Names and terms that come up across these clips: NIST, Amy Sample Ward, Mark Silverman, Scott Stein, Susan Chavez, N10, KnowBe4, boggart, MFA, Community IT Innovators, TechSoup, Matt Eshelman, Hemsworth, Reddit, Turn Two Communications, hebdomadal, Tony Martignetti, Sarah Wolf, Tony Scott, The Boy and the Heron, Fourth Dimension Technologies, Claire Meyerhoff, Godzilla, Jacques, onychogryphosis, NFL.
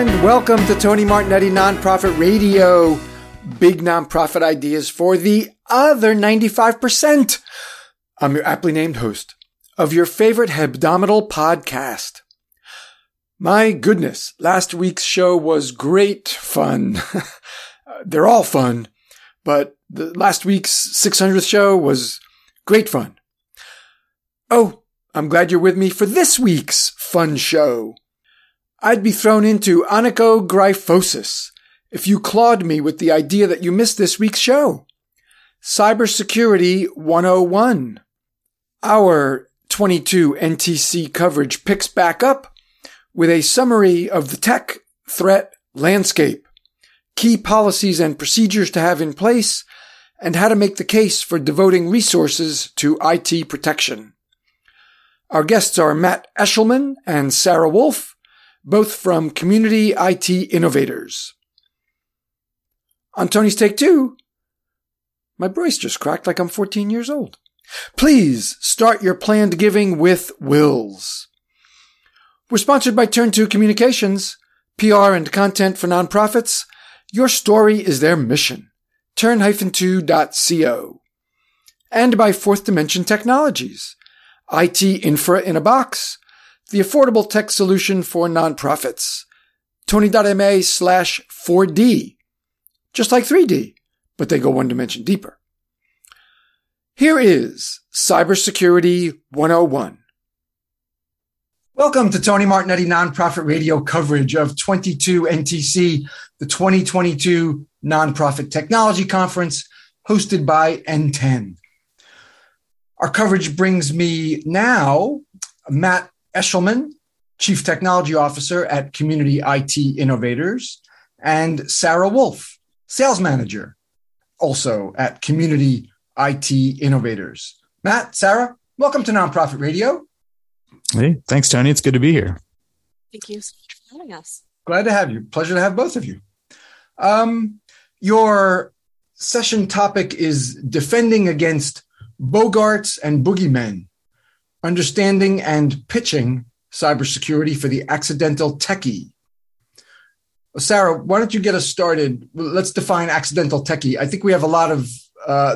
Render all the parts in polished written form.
And welcome to Tony Martignetti Nonprofit Radio. Big nonprofit ideas for the other 95%. I'm your aptly named host of your favorite hebdomadal podcast. My goodness, last week's show was great fun. They're all fun, but last week's 600th show was great fun. Oh, I'm glad you're with me for this week's fun show. I'd be thrown into onychogryphosis if you clawed me with the idea that you missed this week's show. Cybersecurity 101. Our 22 NTC coverage picks back up with a summary of the tech threat landscape, key policies and procedures to have in place, and how to make the case for devoting resources to IT protection. Our guests are Matt Eshelman and Sarah Wolf, both from Community IT Innovators. On Tony's Take Two, my voice just cracked like I'm 14 years old. Please start your planned giving with wills. We're sponsored by Turn Two Communications, PR and content for nonprofits. Your story is their mission. Turn-2.co. And by Fourth Dimension Technologies, IT Infra in a Box, the affordable tech solution for nonprofits. Tony.ma/4D. Just like 3D, but they go one dimension deeper. Here is Cybersecurity 101. Welcome to Tony Martignetti Nonprofit Radio coverage of 22 NTC, the 2022 Nonprofit Technology Conference, hosted by N10. Our coverage brings me now Matt Eshelman, Chief Technology Officer at Community IT Innovators, and Sarah Wolf, Sales Manager, also at Community IT Innovators. Matt, Sarah, welcome to Nonprofit Radio. Hey, thanks, Tony. It's good to be here. Thank you so much for having us. Glad to have you. Pleasure to have both of you. Your session topic is defending against bogarts and boogeymen, understanding and pitching cybersecurity for the accidental techie. Sarah, why don't you get us started? Let's define accidental techie. I think we have a lot of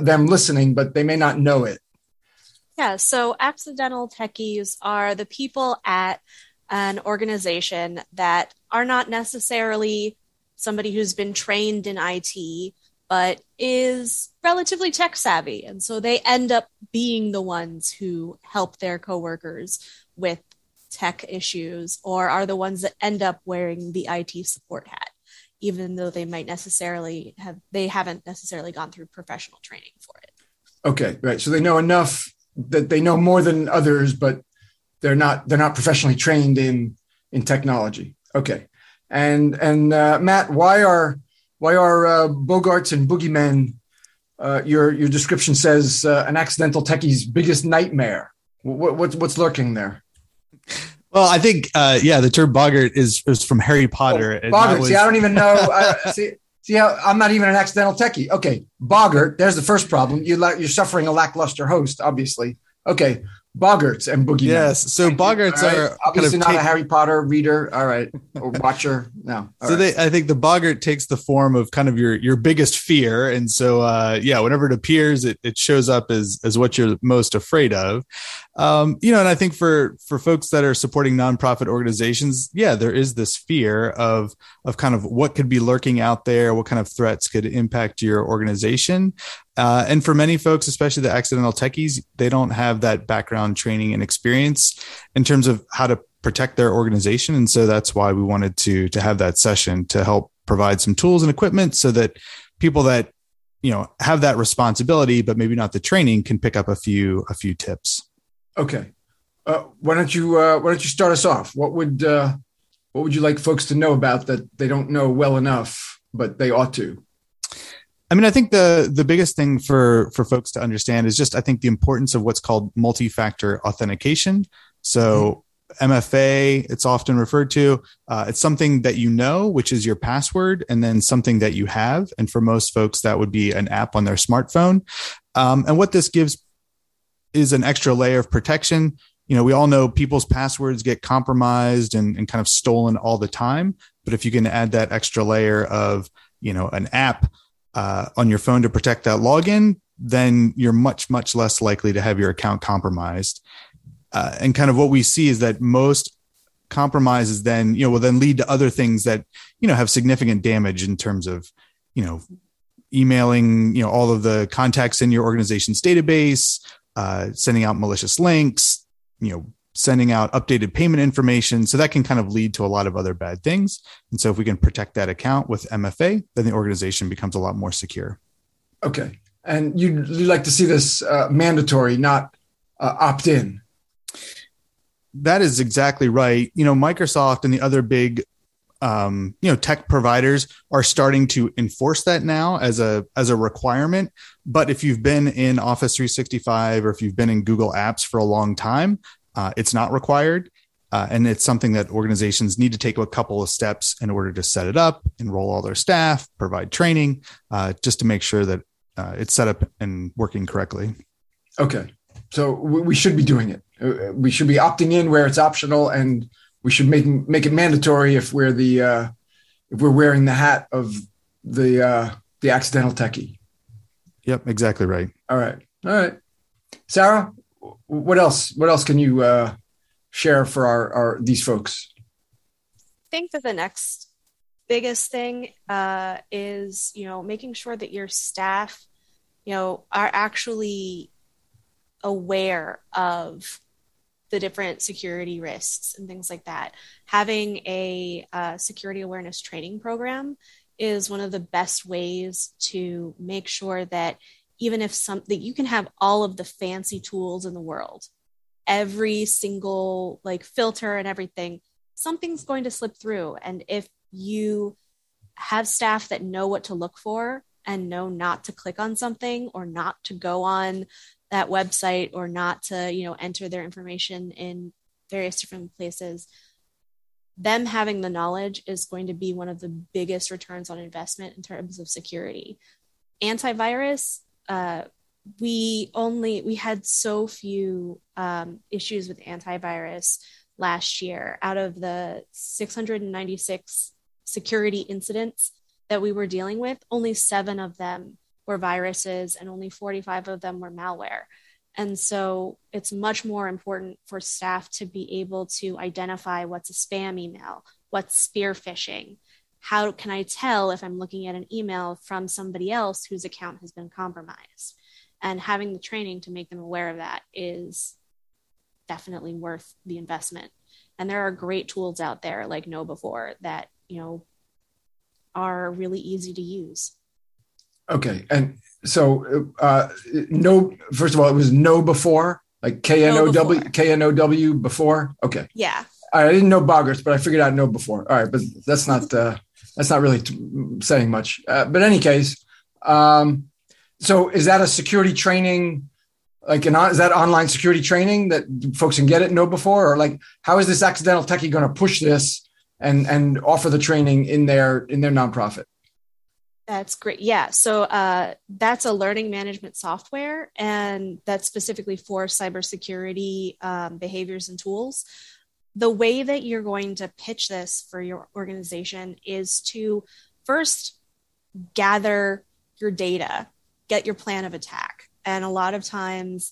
them listening, but they may not know it. Yeah, so accidental techies are the people at an organization that are not necessarily somebody who's been trained in IT, but is relatively tech savvy. And so they end up being the ones who help their coworkers with tech issues, or are the ones that end up wearing the IT support hat, even though they might necessarily have, they haven't necessarily gone through professional training for it. Okay, right. So they know enough that they know more than others, but they're not professionally trained in technology. Okay, and Matt, why are bogarts and boogeymen? Your description says an accidental techie's biggest nightmare. What's lurking there? Well, I think, the term boggart is from Harry Potter. Oh, boggart. See, I don't even know. I'm not even an accidental techie. Okay, boggart. There's the first problem. You're suffering a lackluster host, obviously. Okay, boggarts and boogeymen. Yes, so boggarts are obviously not a Harry Potter reader. All right, or watcher. No. So I think the boggart takes the form of kind of your biggest fear, and so whenever it appears, it shows up as what you're most afraid of. And I think for folks that are supporting nonprofit organizations, there is this fear of kind of what could be lurking out there, what kind of threats could impact your organization. And for many folks, especially the accidental techies, they don't have that background training and experience in terms of how to protect their organization. And so that's why we wanted to have that session to help provide some tools and equipment so that people that, have that responsibility, but maybe not the training, can pick up a few tips. Okay, why don't you start us off? What would you like folks to know about that they don't know well enough, but they ought to? I mean, I think the biggest thing for folks to understand is just, I think, the importance of what's called multi-factor authentication. So MFA, it's often referred to. It's something that you know, which is your password, and then something that you have. And for most folks, that would be an app on their smartphone. And what this gives is an extra layer of protection. We all know people's passwords get compromised and kind of stolen all the time. But if you can add that extra layer of, you know, an app on your phone to protect that login, then you're much, much less likely to have your account compromised. And kind of what we see is that most compromises then, will then lead to other things that, have significant damage in terms of, emailing, all of the contacts in your organization's database, sending out malicious links, sending out updated payment information. So that can kind of lead to a lot of other bad things. And so if we can protect that account with MFA, then the organization becomes a lot more secure. Okay. And you'd like to see this mandatory, not opt-in. That is exactly right. Microsoft and the other big, tech providers are starting to enforce that now as a requirement. But if you've been in Office 365 or if you've been in Google Apps for a long time, it's not required. And it's something that organizations need to take a couple of steps in order to set it up, enroll all their staff, provide training, just to make sure that it's set up and working correctly. Okay. So we should be doing it. We should be opting in where it's optional, and we should make it mandatory if we're if we're wearing the hat of the accidental techie. Yep. Exactly right. All right. Sarah, What else can you share for our these folks? I think that the next biggest thing is, making sure that your staff, are actually aware of the different security risks and things like that. Having a security awareness training program is one of the best ways to make sure that even if something, you can have all of the fancy tools in the world, every single filter and everything, something's going to slip through. And if you have staff that know what to look for and know not to click on something or not to go on that website or not to, enter their information in various different places, them having the knowledge is going to be one of the biggest returns on investment in terms of security. Antivirus, we had so few issues with antivirus last year. Out of the 696 security incidents that we were dealing with, only 7 of them were viruses and only 45 of them were malware. And so it's much more important for staff to be able to identify what's a spam email, what's spear phishing. How can I tell if I'm looking at an email from somebody else whose account has been compromised? And having the training to make them aware of that is definitely worth the investment. And there are great tools out there like KnowBe4 that, are really easy to use. Okay. And so first of all, it was KnowBe4, like KNOW, KNOW before. Okay. Yeah. I didn't know Boggarts, but I figured out KnowBe4. All right, but that's not really saying much. But in any case, so is that a security training? Is that online security training that folks can get at KnowBe4? Or how is this accidental techie going to push this and offer the training in their nonprofit? That's great. Yeah. So that's a learning management software, and that's specifically for cybersecurity behaviors and tools. The way that you're going to pitch this for your organization is to first gather your data, get your plan of attack. And a lot of times,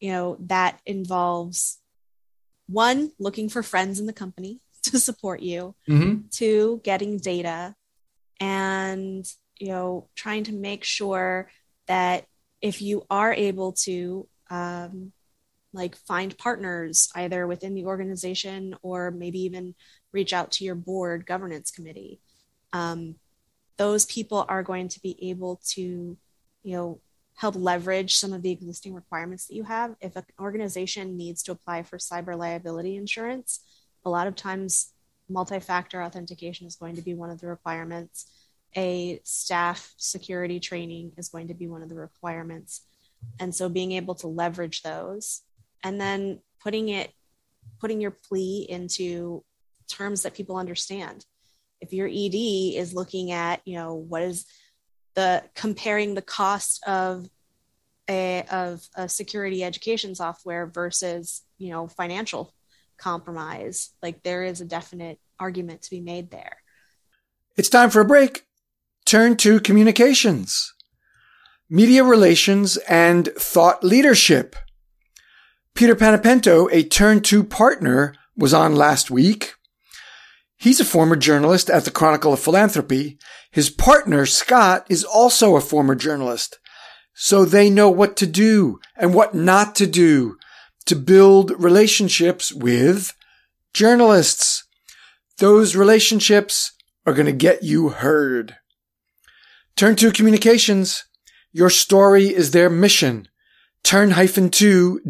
that involves 1, looking for friends in the company to support you, 2, getting data and, trying to make sure that if you are able to, find partners either within the organization or maybe even reach out to your board governance committee. Those people are going to be able to, help leverage some of the existing requirements that you have. If an organization needs to apply for cyber liability insurance, a lot of times multi-factor authentication is going to be one of the requirements. A staff security training is going to be one of the requirements. And so being able to leverage those and then putting your plea into terms that people understand. If your ED is looking at, what is comparing the cost of a security education software versus, financial compromise, there is a definite argument to be made there. It's time for a break. Turn to communications, media relations, and thought leadership. Peter Panapento, a Turn Two partner, was on last week. He's a former journalist at the Chronicle of Philanthropy. His partner, Scott, is also a former journalist. So they know what to do and what not to do to build relationships with journalists. Those relationships are going to get you heard. Turn Two Communications. Your story is their mission. Turn-2.co.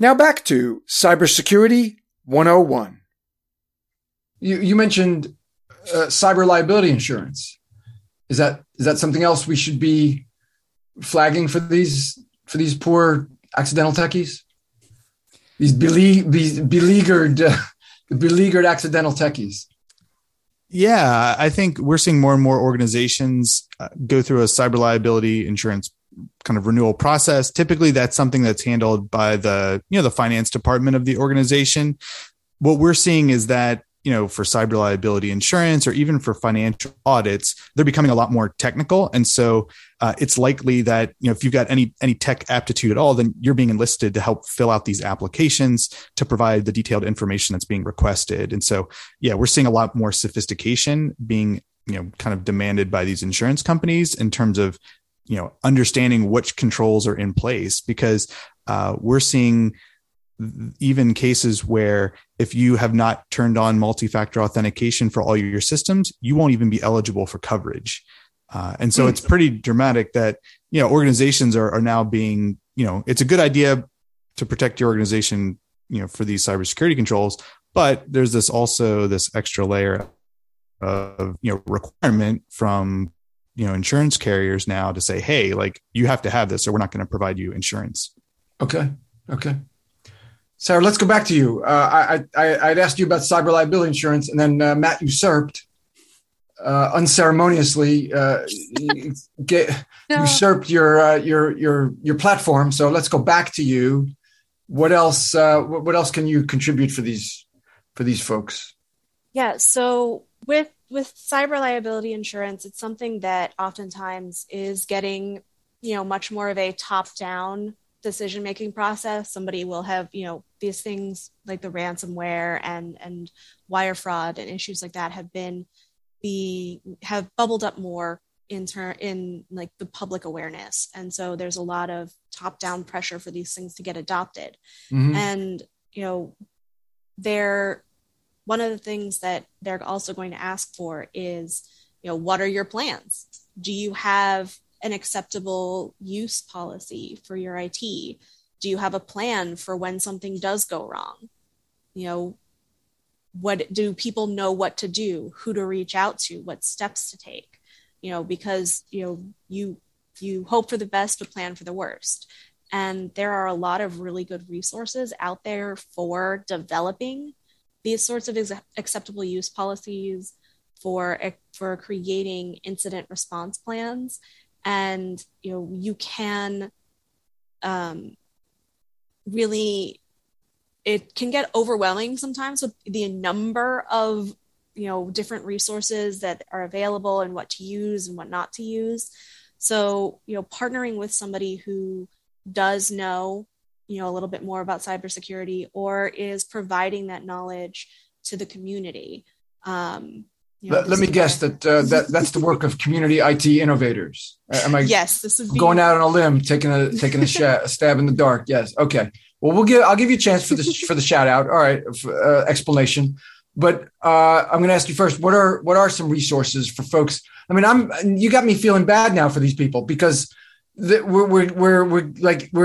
Now back to Cybersecurity 101. You mentioned cyber liability insurance. Is that something else we should be flagging for these poor accidental techies? These beleaguered accidental techies. Yeah, I think we're seeing more and more organizations go through a cyber liability insurance kind of renewal process. Typically, that's something that's handled by the finance department of the organization. What we're seeing is that, for cyber liability insurance or even for financial audits, they're becoming a lot more technical. And so it's likely that, if you've got any tech aptitude at all, then you're being enlisted to help fill out these applications to provide the detailed information that's being requested. And so, yeah, we're seeing a lot more sophistication being, kind of demanded by these insurance companies in terms of, understanding which controls are in place, because we're seeing even cases where if you have not turned on multi-factor authentication for all your systems, you won't even be eligible for coverage. And so it's pretty dramatic that, organizations are now being, it's a good idea to protect your organization, for these cybersecurity controls, but there's this extra layer of, requirement from, insurance carriers now to say, hey, like you have to have this or we're not going to provide you insurance. Okay. Sarah, let's go back to you. I'd asked you about cyber liability insurance, and then Matt usurped, unceremoniously usurped your platform. So let's go back to you. What else? What else can you contribute for these folks? Yeah. So with cyber liability insurance, it's something that oftentimes is getting much more of a top-down decision-making process. Somebody will have, these things like the ransomware and wire fraud and issues like that have bubbled up more in like the public awareness. And so there's a lot of top-down pressure for these things to get adopted. Mm-hmm. And, one of the things that they're also going to ask for is, what are your plans? Do you have an acceptable use policy for your IT? Do you have a plan for when something does go wrong? What do people know what to do, who to reach out to, what steps to take? Because you hope for the best but plan for the worst. And there are a lot of really good resources out there for developing these sorts of acceptable use policies, for creating incident response plans. And, you can it can get overwhelming sometimes with the number of, different resources that are available and what to use and what not to use. So, partnering with somebody who does know, a little bit more about cybersecurity or is providing that knowledge to the community. Let me guess that that's the work of Community IT Innovators. Am I? Yes, this would be going out on a limb, taking a stab in the dark. Yes. Okay. Well, I'll give you a chance for the shout out. All right, explanation. But I'm going to ask you first. What are some resources for folks? I mean, you got me feeling bad now for these people because we're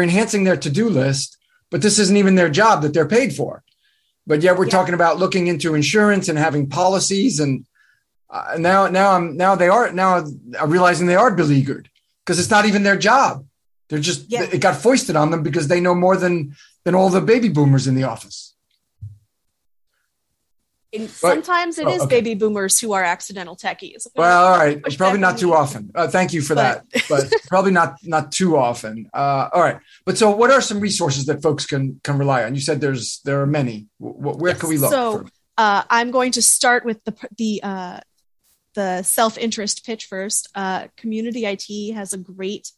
enhancing their to-do list, but this isn't even their job that they're paid for. But yet we're talking about looking into insurance and having policies and. Now I'm realizing they are beleaguered because it's not even their job. They're just it got foisted on them because they know more than all the baby boomers in the office. And sometimes it is baby boomers who are accidental techies. Well, all right, probably not too often. Thank you for that, but probably not too often. All right, but so what are some resources that folks can rely on? You said there are many. Where can we look? So, I'm going to start with the self-interest pitch first. Community IT has a great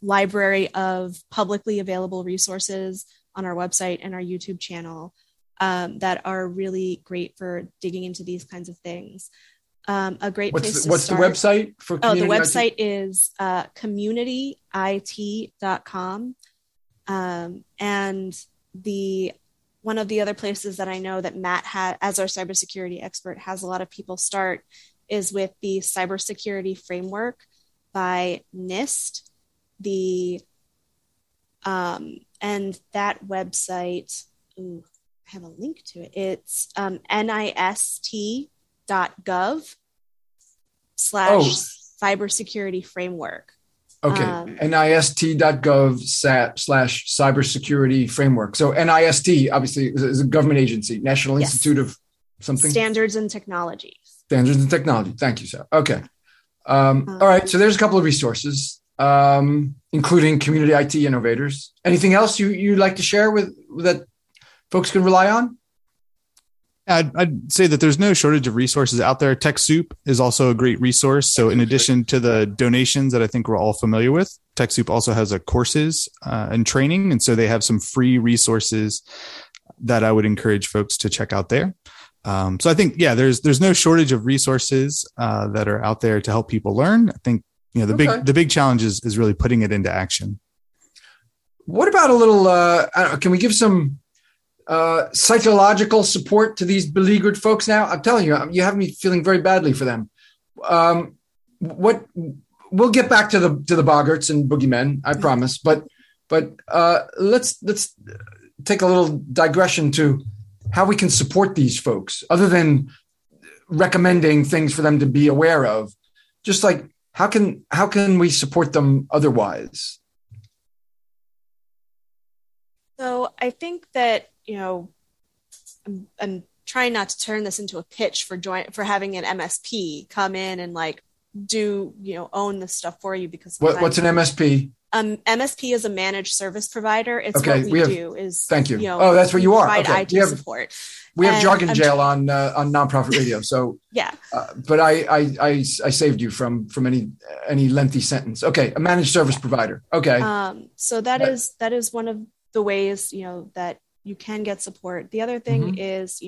library of publicly available resources on our website and our YouTube channel that are really great for digging into these kinds of things. What's the website for Community IT? The website is communityit.com. And one of the other places that I know that Matt as our cybersecurity expert, has a lot of people start is with the Cybersecurity Framework by NIST. And that website, I have a link to it. It's NIST.gov/cybersecurity framework. Okay. NIST.gov/cybersecurity framework. So NIST obviously is a government agency, National Institute of something. Standards and Technologies. Standards and Technology. Thank you, Sarah. Okay. All right. So there's a couple of resources, including Community IT Innovators. Anything else you'd like to share with that folks can rely on? I'd say that there's no shortage of resources out there. TechSoup is also a great resource. So in addition to the donations that I think we're all familiar with, TechSoup also has courses and training. And so they have some free resources that I would encourage folks to check out there. So I think, there's no shortage of resources that are out there to help people learn. I think, the big challenge is really putting it into action. What about a little, can we give some psychological support to these beleaguered folks now? I'm telling you, you have me feeling very badly for them. We'll get back to the boggarts and boogeymen, I promise. But let's take a little digression to how we can support these folks, other than recommending things for them to be aware of. Just like how can we support them otherwise? So I think that, I'm trying not to turn this into a pitch for having an MSP come in and own this stuff for you, because what's an MSP? MSP is a managed service provider. It's okay, what we do is, thank you. Oh, that's what you are. Okay. IT support. We have jargon jail on nonprofit radio. So yeah, but I saved you from any lengthy sentence. Okay. A managed service provider. Okay. So that is one of the ways, that you can get support. The other thing is,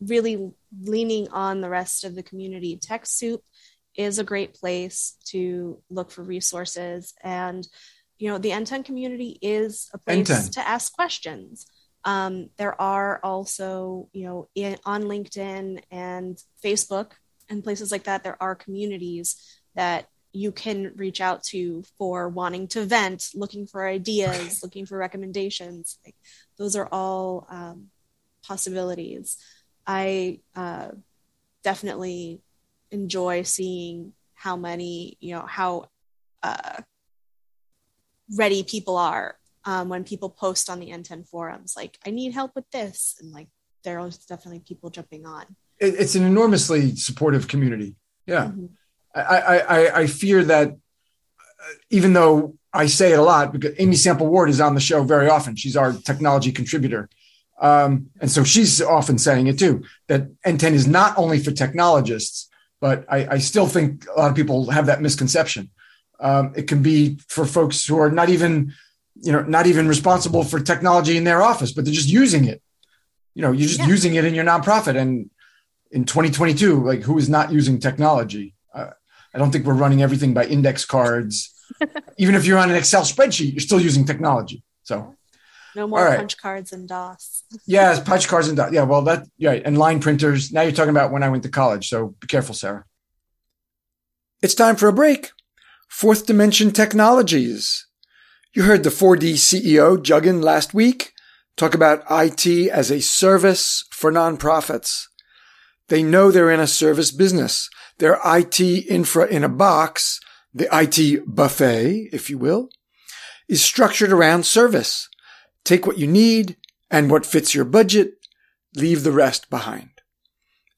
really leaning on the rest of the community. TechSoup is a great place to look for resources. And, the N10 community is a place to ask questions. There are also, on LinkedIn and Facebook and places like that, there are communities that you can reach out to for wanting to vent, looking for ideas, looking for recommendations. Those are all possibilities. I definitely enjoy seeing how many, how ready people are when people post on the N10 forums, like, I need help with this. And there are definitely people jumping on. It's an enormously supportive community. Yeah. Mm-hmm. I fear that even though I say it a lot, because Amy Sample Ward is on the show very often. She's our technology contributor. And so she's often saying it too, that N10 is not only for technologists, but I still think a lot of people have that misconception. It can be for folks who are not even responsible for technology in their office, but they're just using it. You're just using it in your nonprofit. And in 2022, who is not using technology? I don't think we're running everything by index cards. Even if you're on an Excel spreadsheet, you're still using technology. So no more punch cards and DOS. Yes, punch cards and DOS. Yeah, well, that right. And line printers. Now you're talking about when I went to college. So be careful, Sarah. It's time for a break. Fourth Dimension Technologies. You heard the 4D CEO, Juggin, last week talk about IT as a service for nonprofits. They know they're in a service business. Their IT infra in a box, the IT buffet, if you will, is structured around service. Take what you need and what fits your budget, leave the rest behind.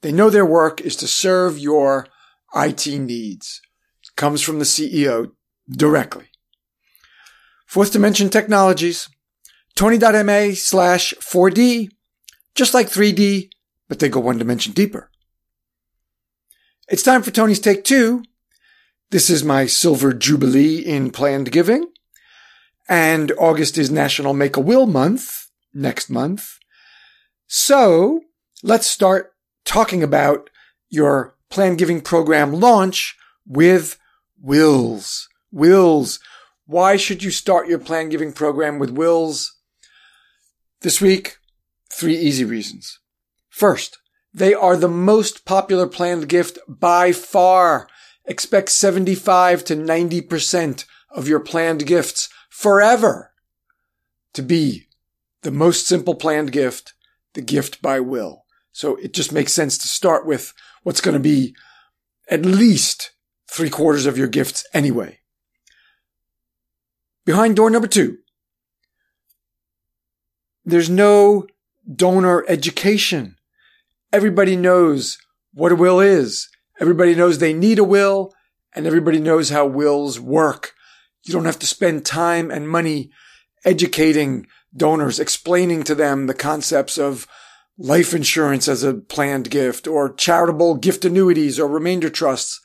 They know their work is to serve your IT needs. It comes from the CEO directly. Fourth Dimension Technologies, Tony.ma/4D, just like 3D, but they go one dimension deeper. It's time for Tony's Take Two. This is my silver jubilee in planned giving. And August is National Make-A-Will Month, next month. So let's start talking about your planned giving program launch with wills. Wills. Why should you start your planned giving program with wills? This week, 3 easy reasons. First, they are the most popular planned gift by far. Expect 75 to 90% of your planned gifts forever to be the most simple planned gift, the gift by will. So it just makes sense to start with what's going to be at least 3/4 of your gifts anyway. Behind door number 2, there's no donor education. Everybody knows what a will is. Everybody knows they need a will, and everybody knows how wills work. You don't have to spend time and money educating donors, explaining to them the concepts of life insurance as a planned gift, or charitable gift annuities, or remainder trusts.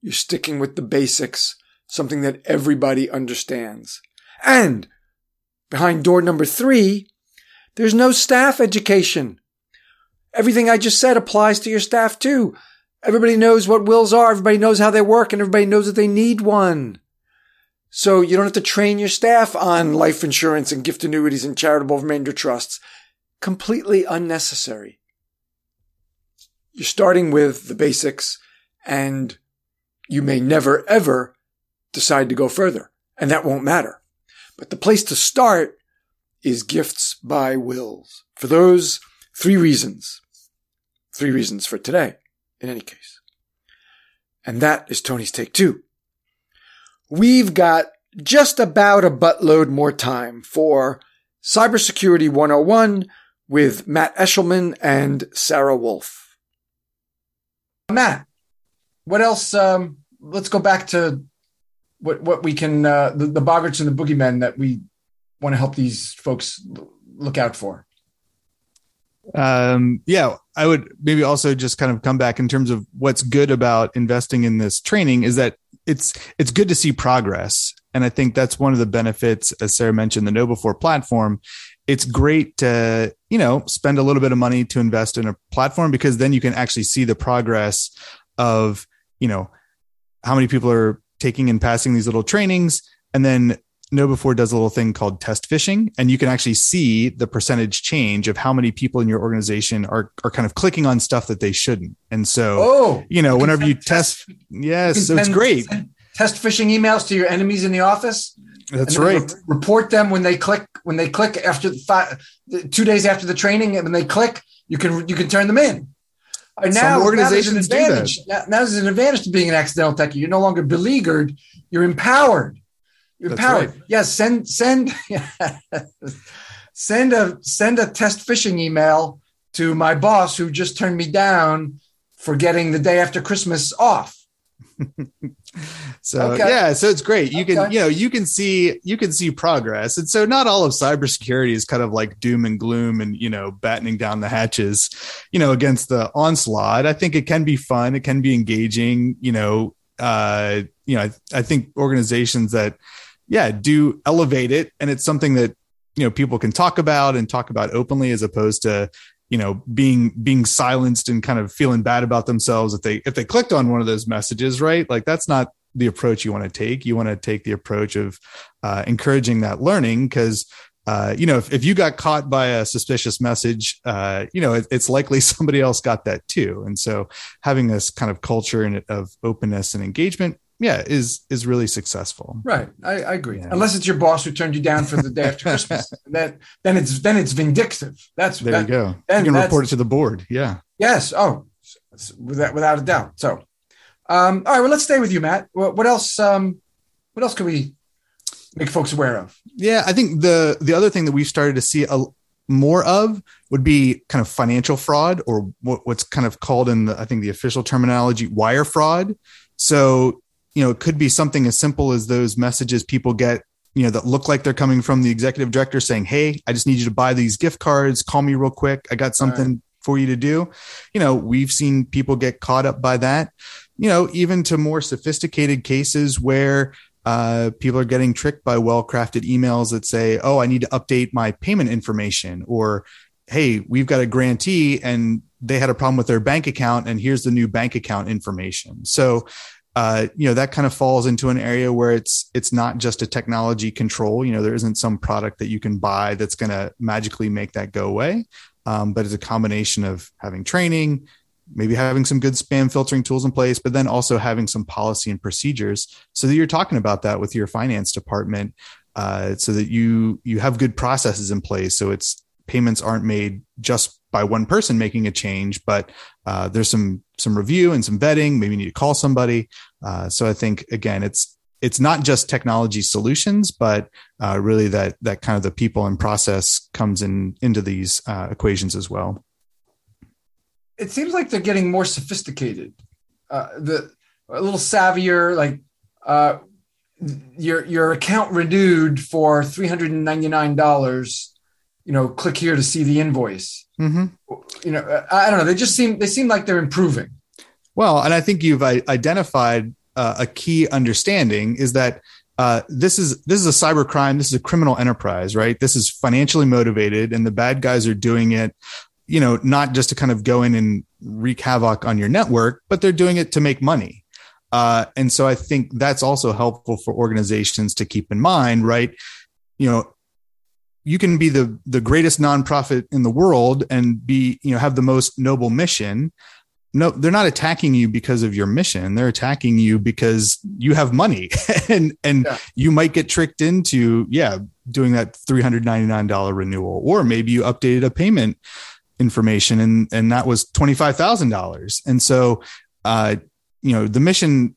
You're sticking with the basics, something that everybody understands. And behind door number 3, there's no staff education. Everything I just said applies to your staff too. Everybody knows what wills are, everybody knows how they work, and everybody knows that they need one. So you don't have to train your staff on life insurance and gift annuities and charitable remainder trusts. Completely unnecessary. You're starting with the basics, and you may never, ever decide to go further, and that won't matter. But the place to start is gifts by wills. For those 3 reasons. 3 reasons for today, in any case. And that is Tony's Take Two. We've got just about a buttload more time for Cybersecurity 101 with Matt Eshelman and Sarah Wolf. Matt, what else? Let's go back to what we can, the boggarts and the boogeymen that we want to help these folks look out for. Yeah, I would maybe also just kind of come back in terms of what's good about investing in this training is that it's good to see progress. And I think that's one of the benefits, as Sarah mentioned, the KnowBe4 platform. It's great to, spend a little bit of money to invest in a platform, because then you can actually see the progress of, how many people are taking and passing these little trainings. And then KnowBe4 does a little thing called test phishing, and you can actually see the percentage change of how many people in your organization are kind of clicking on stuff that they shouldn't. And so, whenever you test, yes, so it's great. Test phishing emails to your enemies in the office. That's right. Report them when they click after 2 days after the training, and when they click, you can turn them in. And now, some organizations do that. Now there's an advantage to being an accidental techie. You're no longer beleaguered. You're empowered. Empowered. Right. Yes. Send a test phishing email to my boss who just turned me down for getting the day after Christmas off. So it's great. You can see progress. And so not all of cybersecurity is kind of like doom and gloom and, battening down the hatches, against the onslaught. I think it can be fun. It can be engaging, I think organizations that, do elevate it. And it's something that, people can talk about openly, as opposed to, being silenced and kind of feeling bad about themselves if they clicked on one of those messages, right? Like, that's not the approach you want to take. You want to take the approach of encouraging that learning, because if you got caught by a suspicious message, it's likely somebody else got that too. And so having this kind of culture of openness and engagement, is really successful. Right. I agree. Yeah. Unless it's your boss who turned you down for the day after Christmas, then it's vindictive. There you go. Then you can report it to the board. Yeah. Yes. Oh, without a doubt. So, all right, well, let's stay with you, Matt. What else can we make folks aware of? Yeah, I think the other thing that we've started to see more of would be kind of financial fraud, or what's kind of called in the official terminology, wire fraud. So, it could be something as simple as those messages people get that look like they're coming from the executive director saying, hey, I just need you to buy these gift cards. Call me real quick. I got something for you to do. You know, we've seen people get caught up by that, you know, even to more sophisticated cases where people are getting tricked by well-crafted emails that say, oh, I need to update my payment information, or, hey, we've got a grantee and they had a problem with their bank account and here's the new bank account information. So, that kind of falls into an area where it's not just a technology control. You know, there isn't some product that you can buy that's going to magically make that go away. But it's a combination of having training, maybe having some good spam filtering tools in place, but then also having some policy and procedures so that you're talking about that with your finance department, so that you have good processes in place. So it's payments aren't made just by one person making a change, but there's some review and some vetting. Maybe you need to call somebody. So I think, again, it's not just technology solutions, but really that kind of the people and process comes into these equations as well. It seems like they're getting more sophisticated, a little savvier. Like your account renewed for $399. You know, click here to see the invoice. Mm-hmm. You know, I don't know. They just seem like they're improving. Well, and I think you've identified a key understanding is that this is a cyber crime. This is a criminal enterprise, right? This is financially motivated, and the bad guys are doing it, you know, not just to kind of go in and wreak havoc on your network, but they're doing it to make money. And so I think that's also helpful for organizations to keep in mind, right? You know, you can be the greatest nonprofit in the world and be, you know, have the most noble mission. No, they're not attacking you because of your mission. They're attacking you because you have money and you might get tricked into doing that $399 renewal, or maybe you updated a payment information and that was $25,000. And so, the mission,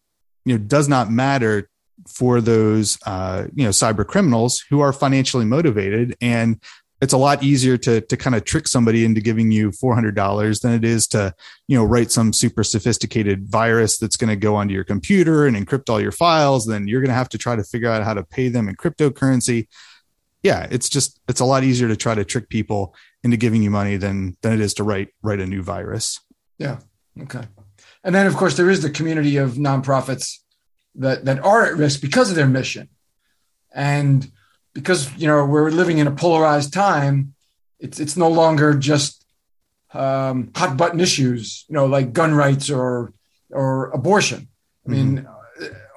does not matter for those, cyber criminals who are financially motivated. And it's a lot easier to kind of trick somebody into giving you $400 than it is to, write some super sophisticated virus that's going to go onto your computer and encrypt all your files. Then you're going to have to try to figure out how to pay them in cryptocurrency. Yeah. It's a lot easier to try to trick people into giving you money than it is to write a new virus. Yeah. Okay. And then of course there is the community of nonprofits that are at risk because of their mission. And because, we're living in a polarized time, it's no longer just hot button issues, like gun rights or abortion. I mean,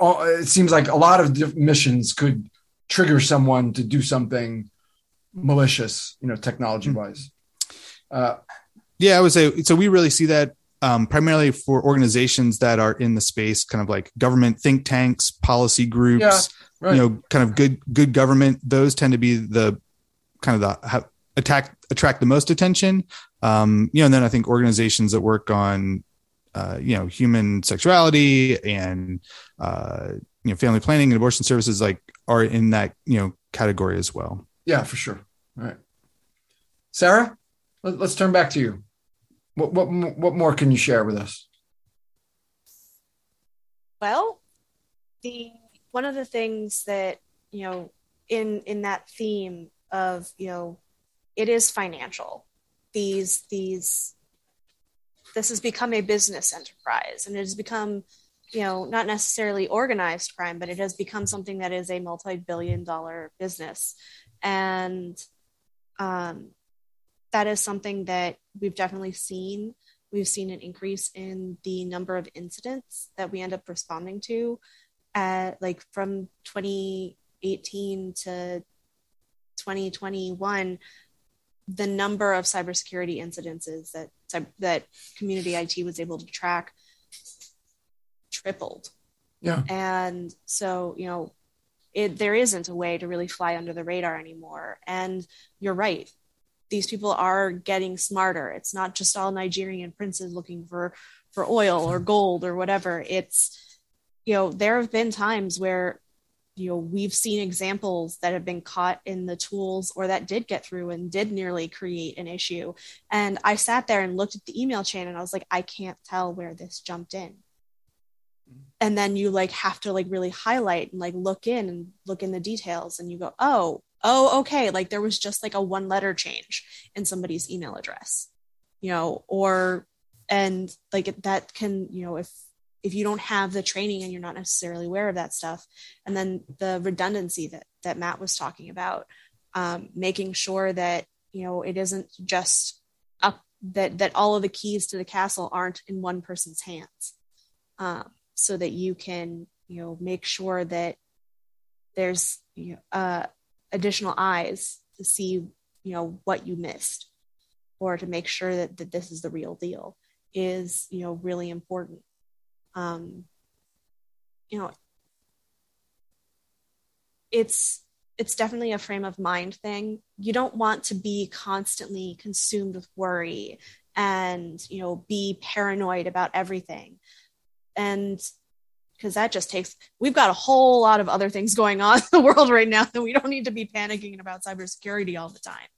it seems like a lot of missions could trigger someone to do something malicious, technology wise. I would say, so we really see that primarily for organizations that are in the space, kind of like government think tanks, policy groups, right. Kind of good government. Those tend to be the kind of attract the most attention. And then I think organizations that work on, human sexuality and, family planning and abortion services, are in that, category as well. Yeah, for sure. All right. Sarah, let's turn back to you. What more can you share with us? Well, one of the things that, in that theme of, it is financial. This has become a business enterprise, and it has become, not necessarily organized crime, but it has become something that is a multi-billion-dollar business. And, that is something that we've definitely seen. We've seen an increase in the number of incidents that we end up responding to, from 2018 to 2021. The number of cybersecurity incidences that Community IT was able to track tripled. Yeah, and so there isn't a way to really fly under the radar anymore. And you're right. These people are getting smarter. It's not just all Nigerian princes looking for oil or gold or whatever. It's, there have been times where, we've seen examples that have been caught in the tools or that did get through and did nearly create an issue. And I sat there and looked at the email chain and I was like, I can't tell where this jumped in. And then you like have to like really highlight and like look in the details, and you go, oh, okay. Like there was just like a one letter change in somebody's email address, you know, or, and like that can, you know, if you don't have the training and you're not necessarily aware of that stuff. And then the redundancy that Matt was talking about, making sure that, you know, it isn't just that all of the keys to the castle aren't in one person's hands. So that you can, you know, make sure that there's, you know, additional eyes to see, you know, what you missed, or to make sure that this is the real deal is, you know, really important. You know, it's definitely a frame of mind thing. You don't want to be constantly consumed with worry and, you know, be paranoid about everything. And because that just we've got a whole lot of other things going on in the world right now that we don't need to be panicking about cybersecurity all the time.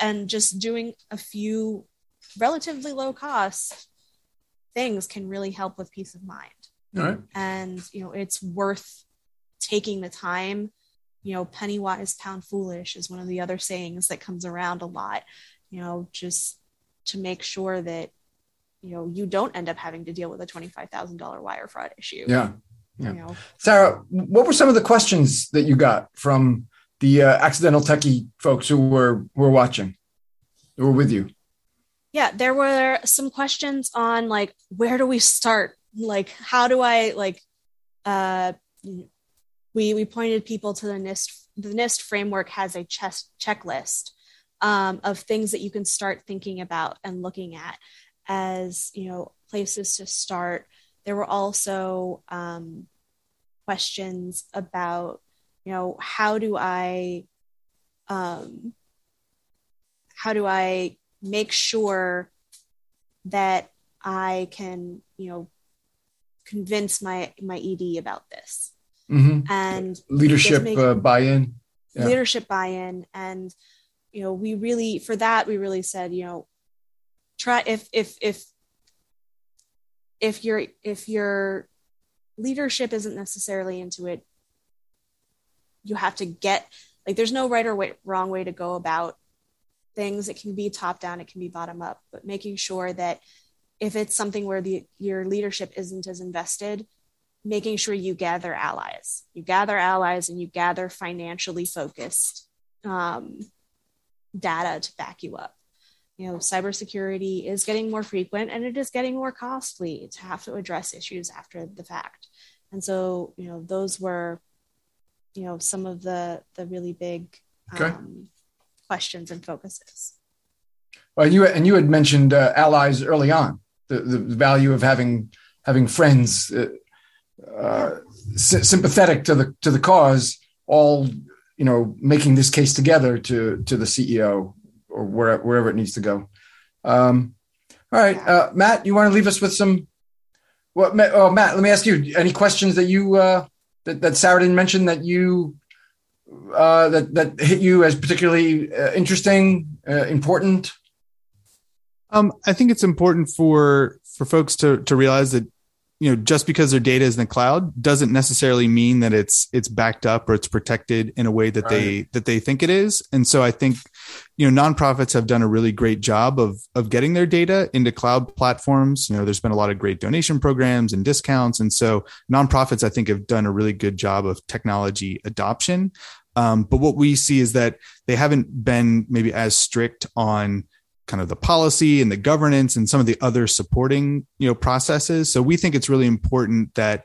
And just doing a few relatively low cost things can really help with peace of mind. All right. And, you know, it's worth taking the time. You know, penny wise, pound foolish is one of the other sayings that comes around a lot, you know, just to make sure that, you know, you don't end up having to deal with a $25,000 wire fraud issue. Yeah. You know. Sarah, what were some of the questions that you got from the accidental techie folks who were watching, who were with you? Yeah, there were some questions on like, where do we start? Like, how do I like? We pointed people to the NIST. The NIST framework has a checklist of things that you can start thinking about and looking at as, you know, places to start. There were also questions about, you know, how do I make sure that I can, you know, convince my ED about this. Mm-hmm. And leadership buy-in. Yeah. Leadership buy-in. And, you know, we really said, you know, try if your leadership isn't necessarily into it, you have to get like, there's no right or wrong way to go about things. It can be top down, it can be bottom up, but making sure that if it's something where your leadership isn't as invested, making sure you gather allies, and you gather financially focused data to back you up. You know, cybersecurity is getting more frequent and it is getting more costly to have to address issues after the fact. And so, you know, those were, you know, some of the really big questions and focuses. Well, you had mentioned allies early on, the value of having friends sympathetic to the cause, all, you know, making this case together to the CEO. Or wherever it needs to go. All right, Matt, you want to leave us with some? What, Matt? Let me ask you: any questions that you that Sarah didn't mention that you that hit you as particularly interesting, important? I think it's important for folks to realize that, you know, just because their data is in the cloud doesn't necessarily mean that it's backed up or it's protected in a way that they think it is. And so I think, you know, nonprofits have done a really great job of getting their data into cloud platforms. You know, there's been a lot of great donation programs and discounts. And so nonprofits, I think, have done a really good job of technology adoption. But what we see is that they haven't been maybe as strict on kind of the policy and the governance and some of the other supporting, you know, processes. So we think it's really important that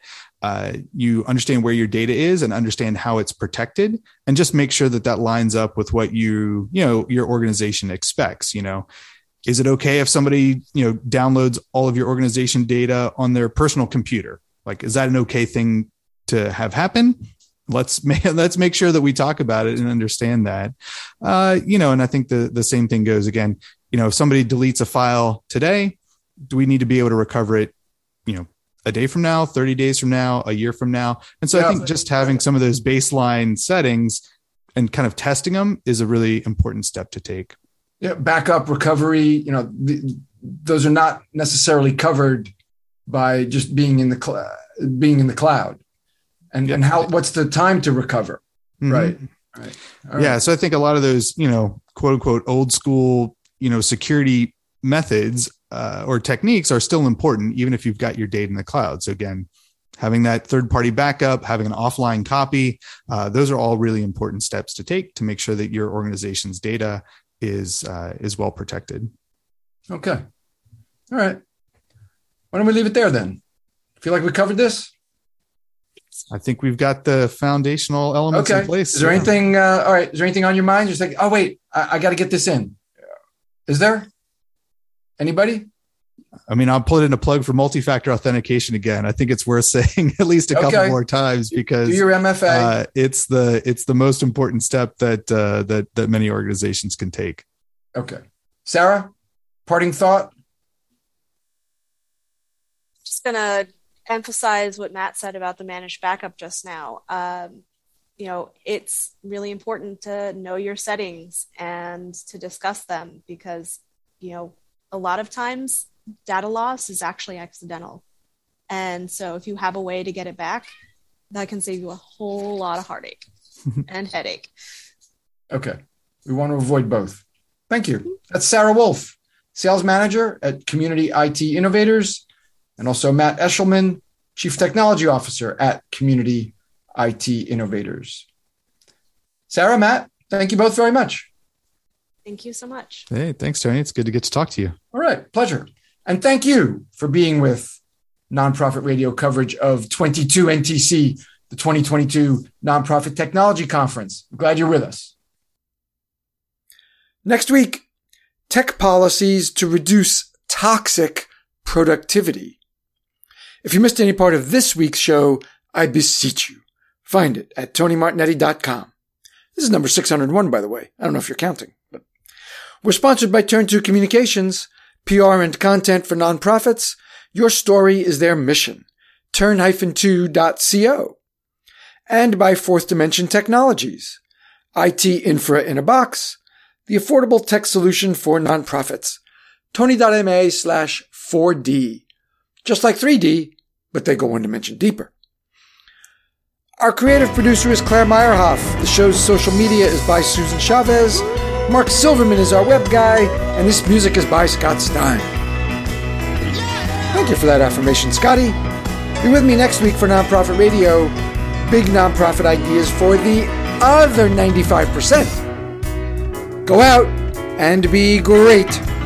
you understand where your data is and understand how it's protected, and just make sure that lines up with what your organization expects. You know, is it okay if somebody, you know, downloads all of your organization data on their personal computer? Like, is that an okay thing to have happen? Let's make sure that we talk about it and understand that, you know, and I think the same thing goes again. You know, if somebody deletes a file today, do we need to be able to recover it, you know, a day from now, 30 days from now, a year from now? And so I think just having some of those baseline settings and kind of testing them is a really important step to take. Yeah. Backup, recovery, you know, those are not necessarily covered by just being in the cloud. being in the cloud, and how, what's the time to recover? Mm-hmm. Right. All yeah. Right. So I think a lot of those, quote unquote, old school, security methods or techniques are still important, even if you've got your data in the cloud. So again, having that third party backup, having an offline copy, those are all really important steps to take to make sure that your organization's data is well protected. Okay. All right. Why don't we leave it there then? Feel like we covered this? I think we've got the foundational elements in place. Is there anything? All right. Is there anything on your mind? You're like, oh wait, I got to get this in. Is there? Anybody? I mean, I'll put in a plug for multi-factor authentication again. I think it's worth saying at least a couple more times, because do your MFA. It's the most important step that many organizations can take. Okay, Sarah, parting thought. Just gonna emphasize what Matt said about the managed backup just now. It's really important to know your settings and to discuss them, because a lot of times data loss is actually accidental. And so if you have a way to get it back, that can save you a whole lot of heartache and headache. Okay. We want to avoid both. Thank you. That's Sarah Wolf, Sales Manager at Community IT Innovators, and also Matt Eshelman, Chief Technology Officer at Community IT Innovators. Sarah, Matt, thank you both very much. Thank you so much. Hey, thanks, Tony. It's good to get to talk to you. All right. Pleasure. And thank you for being with Nonprofit Radio coverage of 22 NTC, the 2022 Nonprofit Technology Conference. I'm glad you're with us. Next week, tech policies to reduce toxic productivity. If you missed any part of this week's show, I beseech you, find it at tonymartignetti.com. This is number 601, by the way. I don't know if you're counting. We're sponsored by Turn Two Communications, PR and content for nonprofits. Your story is their mission. Turn-2.co. And by Fourth Dimension Technologies, IT Infra in a Box, the affordable tech solution for nonprofits. Tony.ma/4D. Just like 3D, but they go one dimension deeper. Our creative producer is Claire Meyerhoff. The show's social media is by Susan Chavez. Mark Silverman is our web guy, and this music is by Scott Stein. Thank you for that affirmation, Scotty. Be with me next week for Nonprofit Radio. Big nonprofit ideas for the other 95%. Go out and be great.